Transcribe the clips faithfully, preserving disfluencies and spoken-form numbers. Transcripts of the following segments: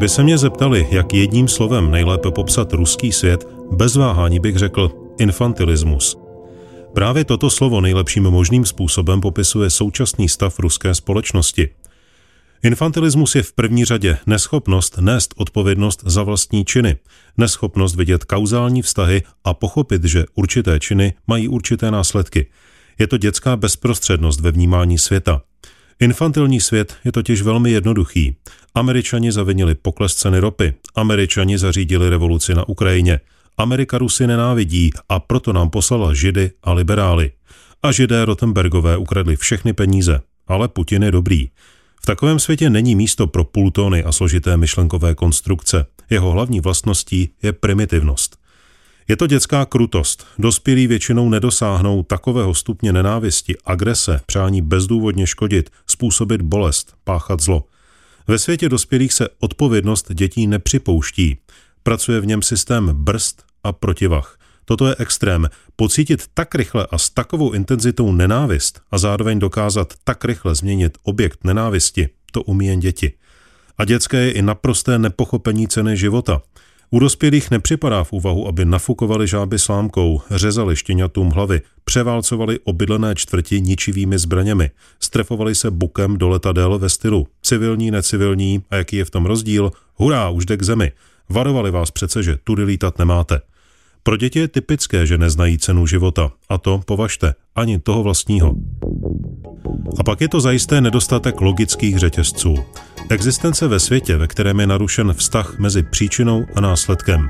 Kdyby se mě zeptali, jak jedním slovem nejlépe popsat ruský svět, bez váhání bych řekl infantilismus. Právě toto slovo nejlepším možným způsobem popisuje současný stav ruské společnosti. Infantilismus je v první řadě neschopnost nést odpovědnost za vlastní činy, neschopnost vidět kauzální vztahy a pochopit, že určité činy mají určité následky. Je to dětská bezprostřednost ve vnímání světa. Infantilní svět je totiž velmi jednoduchý. Američani zavinili pokles ceny ropy, Američani zařídili revoluci na Ukrajině. Amerika Rusy nenávidí a proto nám poslala Židy a liberály. A Židé Rotenbergové ukradli všechny peníze, ale Putin je dobrý. V takovém světě není místo pro pultony a složité myšlenkové konstrukce. Jeho hlavní vlastností je primitivnost. Je to dětská krutost. Dospělí většinou nedosáhnou takového stupně nenávisti, agrese, přání bezdůvodně škodit, způsobit bolest, páchat zlo. Ve světě dospělých se odpovědnost dětí nepřipouští. Pracuje v něm systém brzd a protivah. Toto je extrém. Pocítit tak rychle a s takovou intenzitou nenávist a zároveň dokázat tak rychle změnit objekt nenávisti, to umí jen děti. A dětské je i naprosté nepochopení ceny života. U dospělých nepřipadá v úvahu, aby nafukovali žáby slámkou, řezali štěňatům hlavy, převálcovali obydlené čtvrti ničivými zbraněmi, strefovali se bukem do letadel ve stylu civilní, necivilní a jaký je v tom rozdíl, hurá, už jde k zemi, varovali vás přece, že tudy lítat nemáte. Pro děti je typické, že neznají cenu života, a to, považte, ani toho vlastního. A pak je to zajisté nedostatek logických řetězců. Existence ve světě, ve kterém je narušen vztah mezi příčinou a následkem,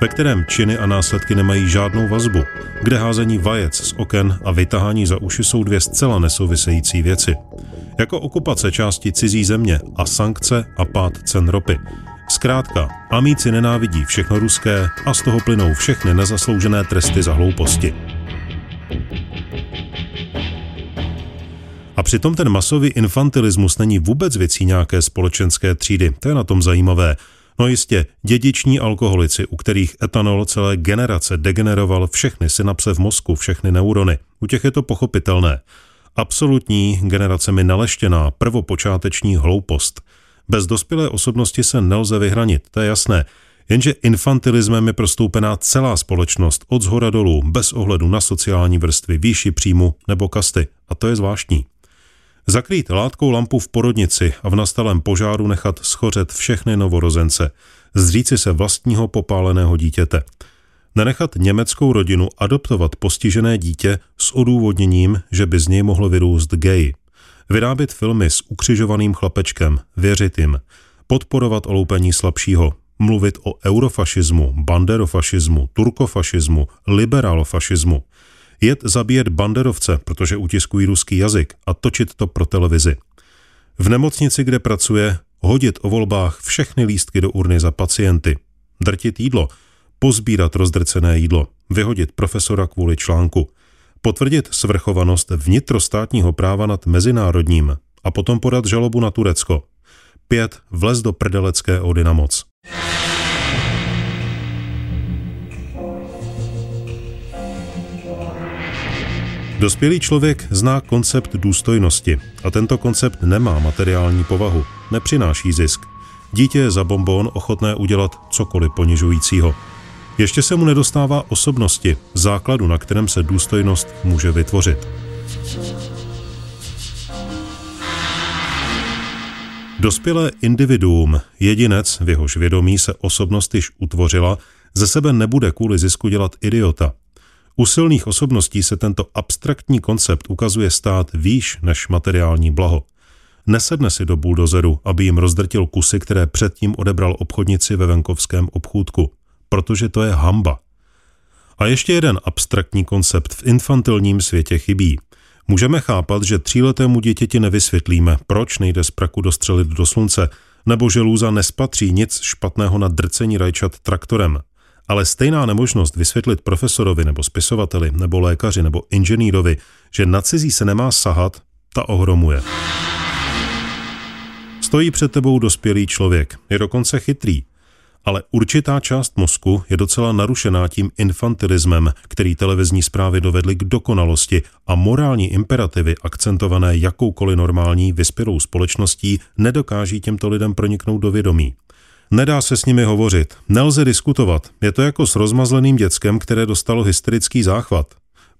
ve kterém činy a následky nemají žádnou vazbu, kde házení vajec z oken a vytahání za uši jsou dvě zcela nesouvisející věci. Jako okupace části cizí země a sankce a pád cen ropy. Zkrátka, amíci nenávidí všechno ruské a z toho plynou všechny nezasloužené tresty za hlouposti. A přitom ten masový infantilismus není vůbec věcí nějaké společenské třídy, to je na tom zajímavé. No jistě, dědiční alkoholici, u kterých etanol celé generace degeneroval všechny synapse v mozku, všechny neurony, u těch je to pochopitelné. Absolutní, generacemi naleštěná, prvopočáteční hloupost. Bez dospělé osobnosti se nelze vyhranit, to je jasné. Jenže infantilismem je prostoupená celá společnost od zhora dolů, bez ohledu na sociální vrstvy, výši příjmu nebo kasty. A to je zvláštní. Zakrýt látkou lampu v porodnici a v nastalém požáru nechat schořet všechny novorozence. Zříci se vlastního popáleného dítěte. Nenechat německou rodinu adoptovat postižené dítě s odůvodněním, že by z něj mohlo vyrůst gay. Vyrábět filmy s ukřižovaným chlapečkem, věřit jim, podporovat oloupení slabšího, mluvit o eurofašismu, banderofašismu, turkofašismu, liberálofašismu, jet zabíjet banderovce, protože utiskují ruský jazyk a točit to pro televizi. V nemocnici, kde pracuje, hodit o volbách všechny lístky do urny za pacienty, drtit jídlo, pozbírat rozdrcené jídlo, vyhodit profesora kvůli článku, potvrdit svrchovanost vnitrostátního práva nad mezinárodním a potom podat žalobu na Turecko. pět Vlez do prdelecké ody na moc. Dospělý člověk zná koncept důstojnosti a tento koncept nemá materiální povahu, nepřináší zisk. Dítě je za bonbon ochotné udělat cokoliv ponižujícího. Ještě se mu nedostává osobnosti, základu, na kterém se důstojnost může vytvořit. Dospělé individuum, jedinec, v jehož vědomí se osobnost již utvořila, ze sebe nebude kvůli zisku dělat idiota. U silných osobností se tento abstraktní koncept ukazuje stát výš než materiální blaho. Nesedne si do buldozeru, aby jim rozdrtil kusy, které předtím odebral obchodnici ve venkovském obchůdku. Protože to je hamba. A ještě jeden abstraktní koncept v infantilním světě chybí. Můžeme chápat, že tříletému dítěti nevysvětlíme, proč nejde z praku dostřelit do slunce, nebo že lůza nespatří nic špatného na drcení rajčat traktorem. Ale stejná nemožnost vysvětlit profesorovi, nebo spisovateli, nebo lékaři, nebo inženýrovi, že na cizí se nemá sahat, ta ohromuje. Stojí před tebou dospělý člověk, je dokonce chytrý, ale určitá část mozku je docela narušená tím infantilismem, který televizní zprávy dovedly k dokonalosti a morální imperativy akcentované jakoukoliv normální vyspělou společností nedokáží těmto lidem proniknout do vědomí. Nedá se s nimi hovořit, nelze diskutovat, je to jako s rozmazleným děckem, které dostalo hysterický záchvat.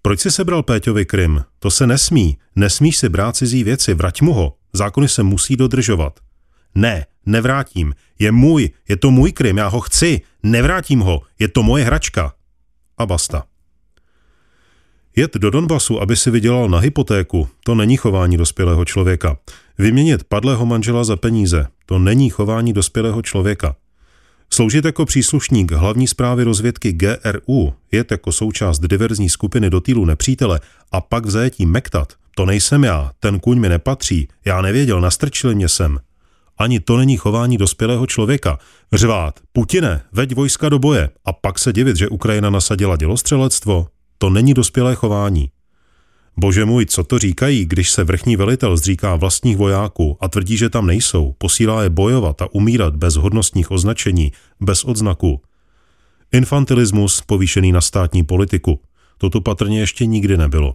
Proč si sebral Péťovi Krym? To se nesmí, nesmíš si brát cizí věci, vrať mu ho, zákony se musí dodržovat. Ne, nevrátím, je můj, je to můj Krym, já ho chci, nevrátím ho, je to moje hračka. A basta. Jet do Donbasu, aby si vydělal na hypotéku, to není chování dospělého člověka. Vyměnit padlého manžela za peníze, to není chování dospělého člověka. Sloužit jako příslušník hlavní správy rozvědky G R U, jet jako součást diverzní skupiny do týlu nepřítele a pak v zajetí mektat, to nejsem já, ten kuň mi nepatří, já nevěděl, nastrčili mě sem. Ani to není chování dospělého člověka. Řvát, Putine, veď vojska do boje a pak se divit, že Ukrajina nasadila dělostřelectvo. To není dospělé chování. Bože můj, co to říkají, když se vrchní velitel zříká vlastních vojáků a tvrdí, že tam nejsou, posílá je bojovat a umírat bez hodnostních označení, bez odznaku. Infantilismus povýšený na státní politiku. Toto patrně ještě nikdy nebylo.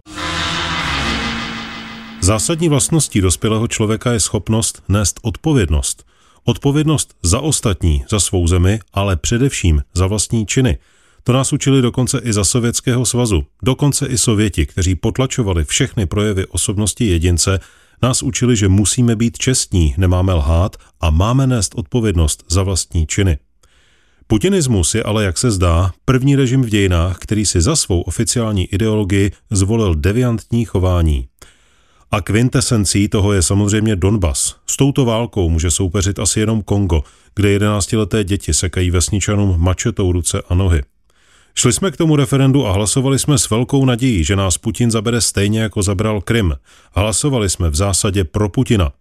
Zásadní vlastností dospělého člověka je schopnost nést odpovědnost. Odpovědnost za ostatní, za svou zemi, ale především za vlastní činy. To nás učili dokonce i za Sovětského svazu. Dokonce i Sověti, kteří potlačovali všechny projevy osobnosti jedince, nás učili, že musíme být čestní, nemáme lhát a máme nést odpovědnost za vlastní činy. Putinismus je ale, jak se zdá, první režim v dějinách, který si za svou oficiální ideologii zvolil deviantní chování. A kvintesencí toho je samozřejmě Donbas. S touto válkou může soupeřit asi jenom Kongo, kde jedenáctileté děti sekají vesničanům mačetou ruce a nohy. Šli jsme k tomu referendu a hlasovali jsme s velkou nadějí, že nás Putin zabere stejně, jako zabral Krym. Hlasovali jsme v zásadě pro Putina.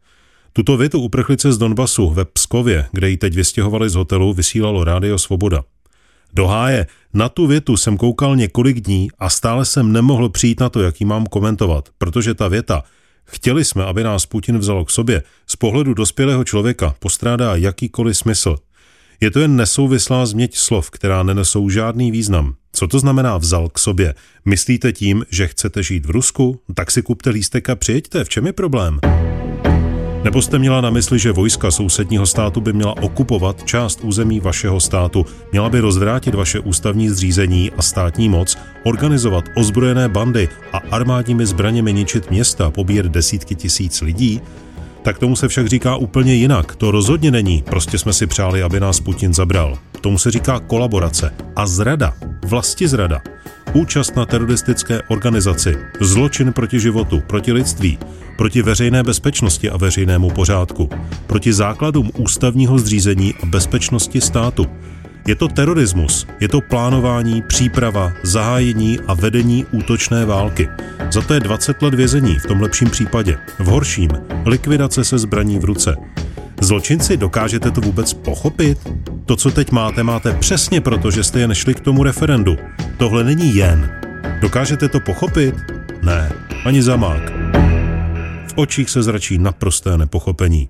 Tuto větu uprchlice z Donbasu ve Pskově, kde ji teď vystěhovali z hotelu, vysílalo Rádio Svoboda. Do háje, na tu větu jsem koukal několik dní a stále jsem nemohl přijít na to, jak ji mám komentovat, protože ta věta "chtěli jsme, aby nás Putin vzal k sobě" z pohledu dospělého člověka postrádá jakýkoliv smysl. Je to jen nesouvislá změť slov, která nenesou žádný význam. Co to znamená vzal k sobě? Myslíte tím, že chcete žít v Rusku? Tak si kupte lístek a přijeďte, v čem je problém? Nebo jste měla na mysli, že vojska sousedního státu by měla okupovat část území vašeho státu, měla by rozvrátit vaše ústavní zřízení a státní moc, organizovat ozbrojené bandy a armádními zbraněmi ničit města, pobíjet desítky tisíc lidí? Tak tomu se však říká úplně jinak. To rozhodně není prostě jsme si přáli, aby nás Putin zabral. Tomu se říká kolaborace a zrada, vlastizrada. Účast na teroristické organizaci, zločin proti životu, proti lidství, proti veřejné bezpečnosti a veřejnému pořádku, proti základům ústavního zřízení a bezpečnosti státu. Je to terorismus, je to plánování, příprava, zahájení a vedení útočné války. Za to je dvacet let vězení, v tom lepším případě. V horším, likvidace se zbraní v ruce. Zločinci, dokážete to vůbec pochopit? To, co teď máte, máte přesně proto, že jste je nešli k tomu referendu. Tohle není jen. Dokážete to pochopit? Ne, ani zamák. V očích se zračí naprosté nepochopení.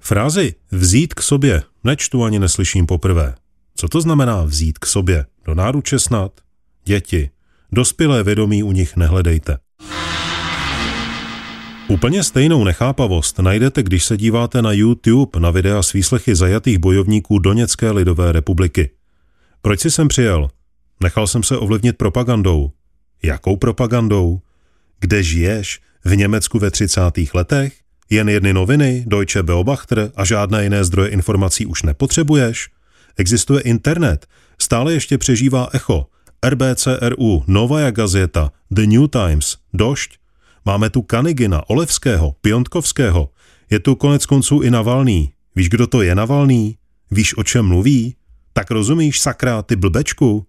Frázi vzít k sobě nečtu ani neslyším poprvé. Co to znamená vzít k sobě? Do náruče snad? Děti. Dospělé vědomí u nich nehledejte. Úplně stejnou nechápavost najdete, když se díváte na YouTube na videa s výslechy zajatých bojovníků Doněcké lidové republiky. Proč si sem přijel? Nechal jsem se ovlivnit propagandou. Jakou propagandou? Kde žiješ? V Německu ve třicátých letech? Jen jedny noviny, Deutsche Beobachter a žádné jiné zdroje informací už nepotřebuješ? Existuje internet, stále ještě přežívá Echo, R B C R U, Novaja Gazeta, The New Times, Došť. Máme tu Kanigina, Olevského, Piontkovského. Je tu konec konců i Navalný. Víš, kdo to je Navalný? Víš, o čem mluví? Tak rozumíš, sakra, ty blbečku?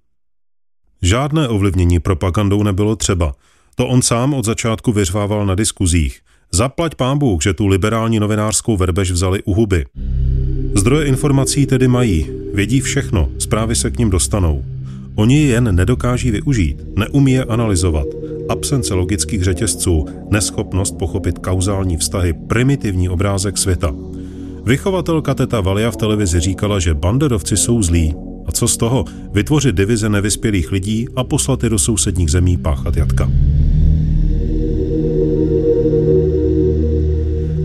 Žádné ovlivnění propagandou nebylo třeba. To on sám od začátku vyřvával na diskuzích. Zaplať pán Bůh, že tu liberální novinářskou verbež vzali u huby. Zdroje informací tedy mají, vědí všechno, zprávy se k nim dostanou. Oni jen nedokáží využít, neumí je analyzovat. Absence logických řetězců, neschopnost pochopit kauzální vztahy, primitivní obrázek světa. Vychovatelka teta Valia v televizi říkala, že banderovci jsou zlí. A co z toho? Vytvořit divize nevyspělých lidí a poslat je do sousedních zemí páchat jatka.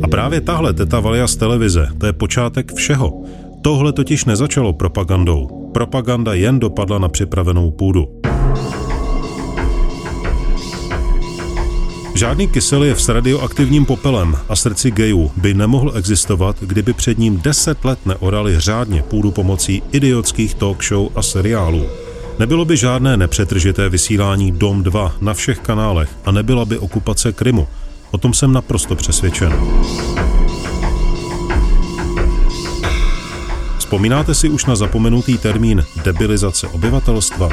A právě tahle teta Valia z televize, to je počátek všeho. Tohle totiž nezačalo propagandou. Propaganda jen dopadla na připravenou půdu. Žádný kyseliev s radioaktivním popelem a srdci gejů by nemohl existovat, kdyby před ním deset let neorali řádně půdu pomocí idiotských talk show a seriálů. Nebylo by žádné nepřetržité vysílání Dom dva na všech kanálech a nebyla by okupace Krymu. O tom jsem naprosto přesvědčen. Vzpomínáte si už na zapomenutý termín debilizace obyvatelstva?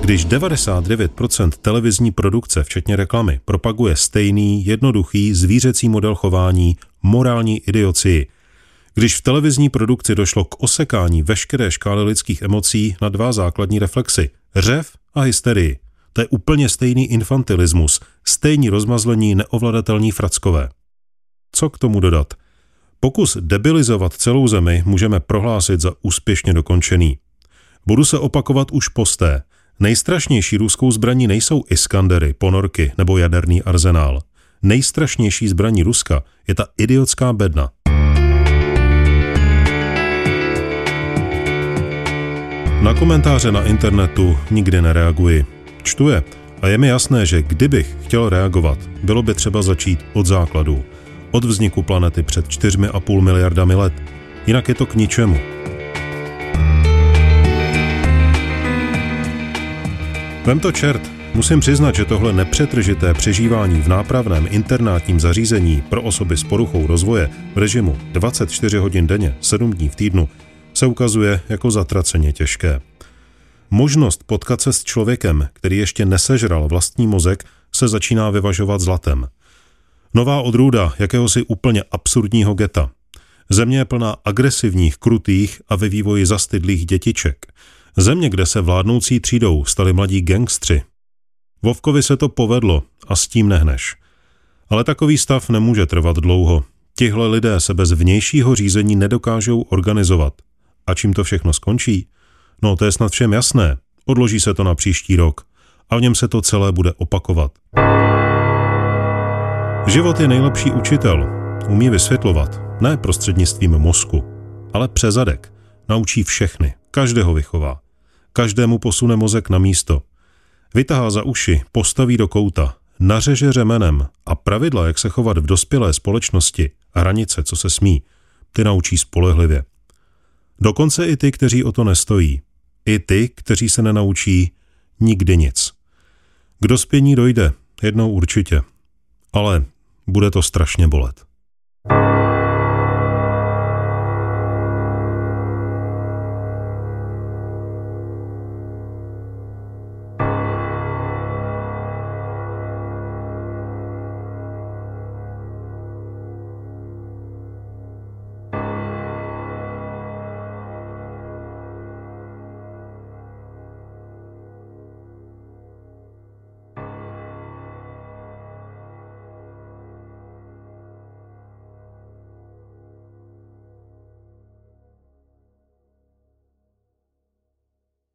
Když devadesát devět procent televizní produkce, včetně reklamy, propaguje stejný, jednoduchý, zvířecí model chování, morální idiocii. Když v televizní produkci došlo k osekání veškeré škály lidských emocí na dva základní reflexy – řev a hysterii. To je úplně stejný infantilismus, stejný rozmazlení neovladatelní frackové. Co k tomu dodat? Pokus debilizovat celou zemi můžeme prohlásit za úspěšně dokončený. Budu se opakovat už posté. Nejstrašnější ruskou zbraní nejsou Iskandery, ponorky nebo jaderný arzenál. Nejstrašnější zbraní Ruska je ta idiotská bedna. Na komentáře na internetu nikdy nereaguji. Čtu je a je mi jasné, že kdybych chtěl reagovat, bylo by třeba začít od základů. Od vzniku planety před čtyřmi a půl miliardami let. Jinak je to k ničemu. Vem to čert, musím přiznat, že tohle nepřetržité přežívání v nápravném internátním zařízení pro osoby s poruchou rozvoje v režimu dvacet čtyři hodin denně, sedm dní v týdnu, se ukazuje jako zatraceně těžké. Možnost potkat se s člověkem, který ještě nesežral vlastní mozek, se začíná vyvažovat zlatem. Nová odrůda jakéhosi úplně absurdního geta. Země je plná agresivních, krutých a ve vývoji zastydlých dětiček. Země, kde se vládnoucí třídou stali mladí gangstři. Vovkovi se to povedlo a s tím nehneš. Ale takový stav nemůže trvat dlouho. Tihle lidé se bez vnějšího řízení nedokážou organizovat. A čím to všechno skončí? No to je snad všem jasné. Odloží se to na příští rok. A v něm se to celé bude opakovat. Život je nejlepší učitel. Umí vysvětlovat. Ne prostřednictvím mozku, ale přes zadek. Naučí všechny. Každého vychová. Každému posune mozek na místo. Vytahá za uši, postaví do kouta, nařeže řemenem a pravidla, jak se chovat v dospělé společnosti a hranice, co se smí, ty naučí spolehlivě. Dokonce i ty, kteří o to nestojí. I ty, kteří se nenaučí nikdy nic. K dospění dojde, jednou určitě. Ale bude to strašně bolet.